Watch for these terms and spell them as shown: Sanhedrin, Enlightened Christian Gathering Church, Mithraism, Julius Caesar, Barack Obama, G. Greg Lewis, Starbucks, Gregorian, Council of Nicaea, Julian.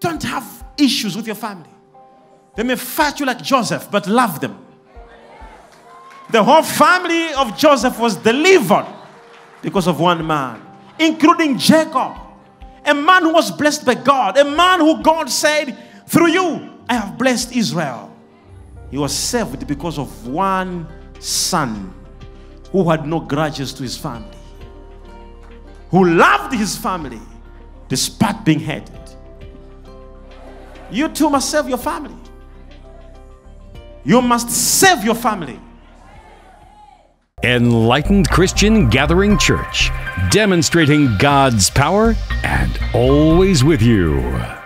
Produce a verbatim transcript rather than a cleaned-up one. don't have issues with your family. They may fight you like Joseph, but love them. The whole family of Joseph was delivered because of one man, including Jacob, a man who was blessed by God, a man who God said, through you, I have blessed Israel. He was saved because of one son who had no grudges to his family, who loved his family despite being hated. You too must save your family. You must save your family. Enlightened Christian Gathering Church, demonstrating God's power and always with you.